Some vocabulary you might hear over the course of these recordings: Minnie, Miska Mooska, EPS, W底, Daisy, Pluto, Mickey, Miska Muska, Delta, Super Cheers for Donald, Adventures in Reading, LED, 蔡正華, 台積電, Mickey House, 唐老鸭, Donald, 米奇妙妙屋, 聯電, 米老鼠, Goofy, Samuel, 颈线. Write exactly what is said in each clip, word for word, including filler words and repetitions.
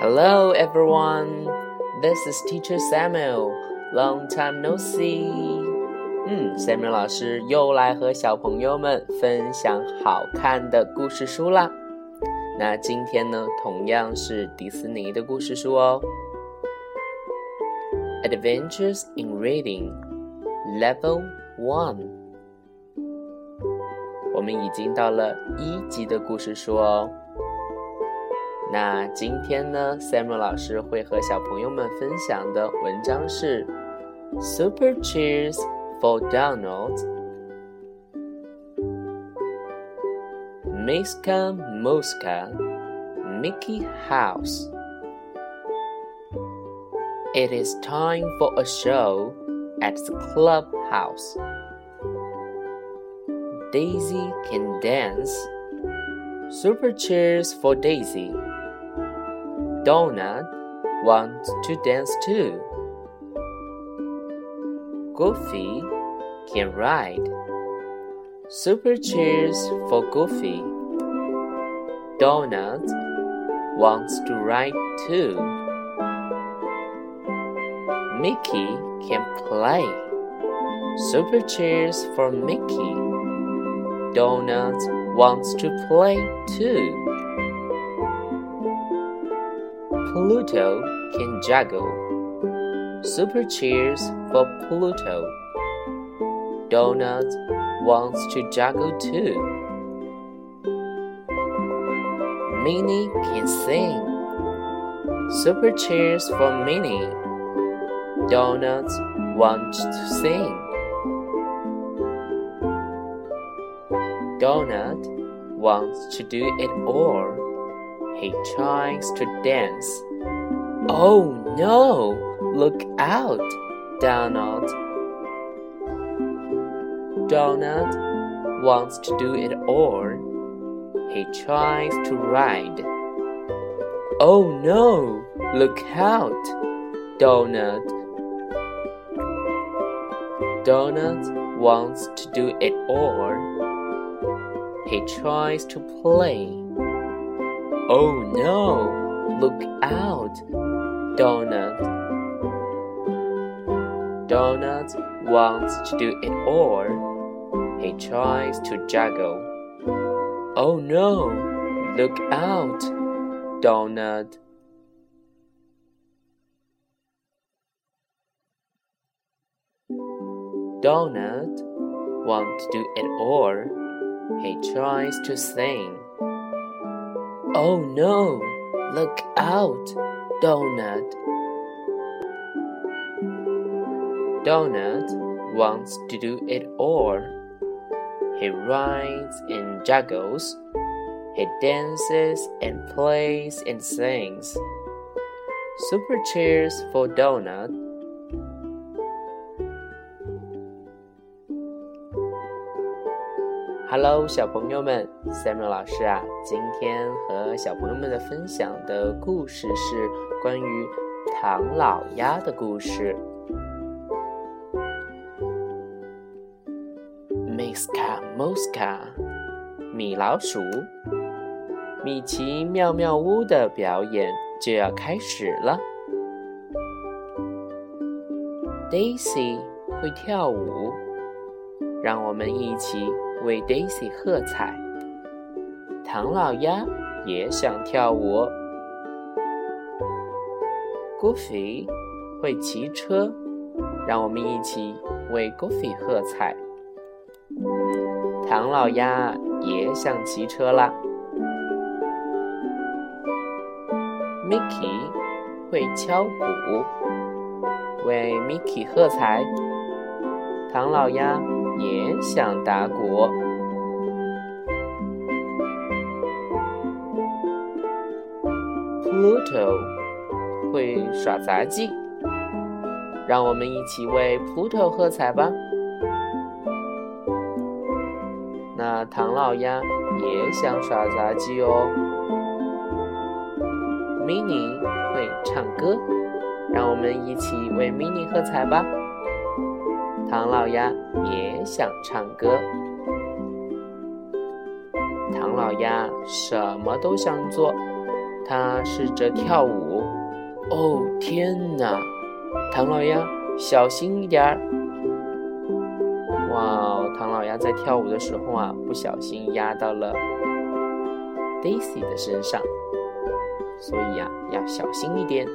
Hello everyone, this is Teacher Samuel. Long time no see. 嗯 Samuel 老师又来和小朋友们分享好看的故事书啦。那今天呢，同样是迪士尼的故事书哦。Adventures in Reading Level one. 我们已经到了一级的故事书哦。那今天呢 Samuel 老师会和小朋友们分享的文章是 Super Cheers for Donald, Miska Mooska, Mickey House. It is time for a show at the clubhouse. Daisy can dance. Super cheers for Daisy.Donald wants to dance too. Goofy can ride. Super cheers for Goofy. Donald wants to ride too. Mickey can play. Super cheers for Mickey. Donald wants to play too.Pluto can juggle. Super cheers for Pluto. Donald wants to juggle too. Minnie can sing. Super cheers for Minnie. Donald wants to sing. Donald wants to do it all.He tries to dance. Oh no! Look out, Donald. Donald wants to do it all. He tries to ride. Oh no! Look out, Donald. Donald wants to do it all. He tries to play.Oh no! Look out, Donald. Donald wants to do it all. He tries to juggle. Oh no! Look out, Donald. Donald wants to do it all. He tries to sing.Oh no! Look out, Donald. Donald wants to do it all. He rides and juggles. He dances and plays and sings. Super cheers for Donald. Hello， 小朋友们 ，Samuel 老师啊，今天和小朋友们的分享的故事是关于唐老鸭的故事。Miska Muska， 米老鼠，米奇妙妙屋的表演就要开始了。Daisy 会跳舞，让我们一起。为 Daisy 喝彩，唐老鸭也想跳舞。Goofy 会骑车，让我们一起为 Goofy 喝彩。唐老鸭也想骑车啦。Mickey 会敲鼓，为 Mickey 喝彩。唐老鸭也想打鼓。Pluto 会耍杂技，让我们一起为 Pluto 喝彩吧。那唐老鸭也想耍杂技哦。Minnie 会唱歌，让我们一起为 Minnie 喝彩吧。唐老鸭也想唱歌。唐老鸭什么都想做，他试着跳舞。哦，天哪！唐老鸭，小心一点儿！哇，唐老鸭在跳舞的时候啊，不小心压到了 Daisy 的身上，所以啊，要小心一点。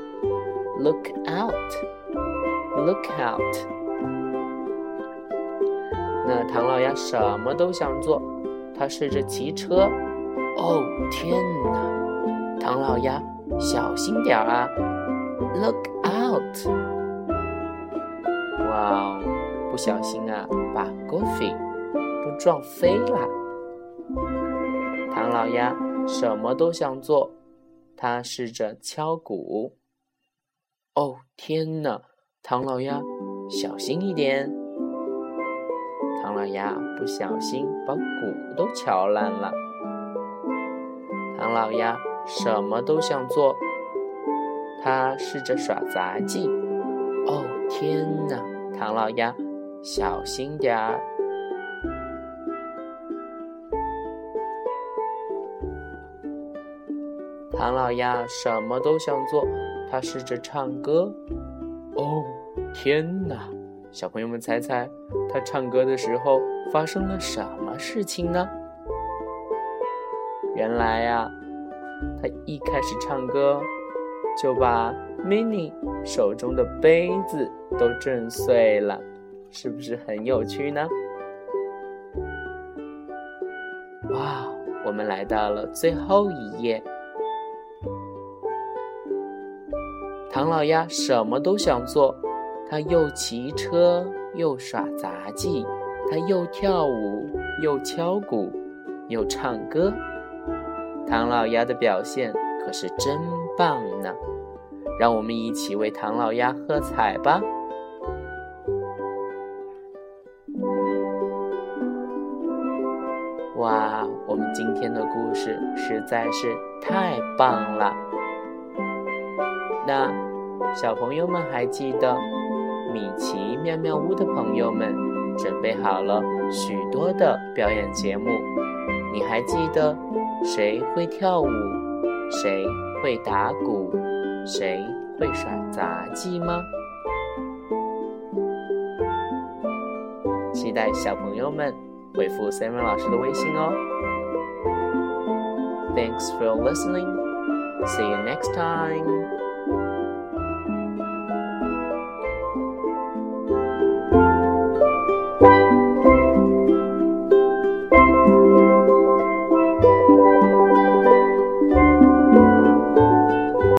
Look out! Look out! 那唐老鸭什么都想做，他试着骑车。哦，天哪！唐老鸭，小心点啊！Look out! 哇、wow, 不小心啊，把 Goofy 都撞飞了。唐老鸭什么都想做，他试着敲鼓。哦，天哪！唐老鸭，小心一点。唐老鸭不小心把鼓都敲烂了。唐老鸭什么都想做，他试着耍杂技。哦，天哪！唐老鸭，小心点儿。唐老鸭什么都想做，他试着唱歌。哦，天哪！小朋友们猜猜，他唱歌的时候发生了什么事情呢？原来啊，他一开始唱歌就把 Minnie 手中的杯子都震碎了，是不是很有趣呢？哇，我们来到了最后一页。唐老鸭什么都想做，他又骑车，又耍杂技，他又跳舞，又敲鼓，又唱歌。唐老鸭的表现可是真棒呢！让我们一起为唐老鸭喝彩吧。哇，我们今天的故事实在是太棒了。那小朋友们还记得米奇妙妙屋的朋友们准备好了许多的表演节目，你还记得谁会跳舞，谁会打鼓，谁会耍杂技吗？期待小朋友们回复 Samuel 老师的微信哦。Thanks for listening. See you next time.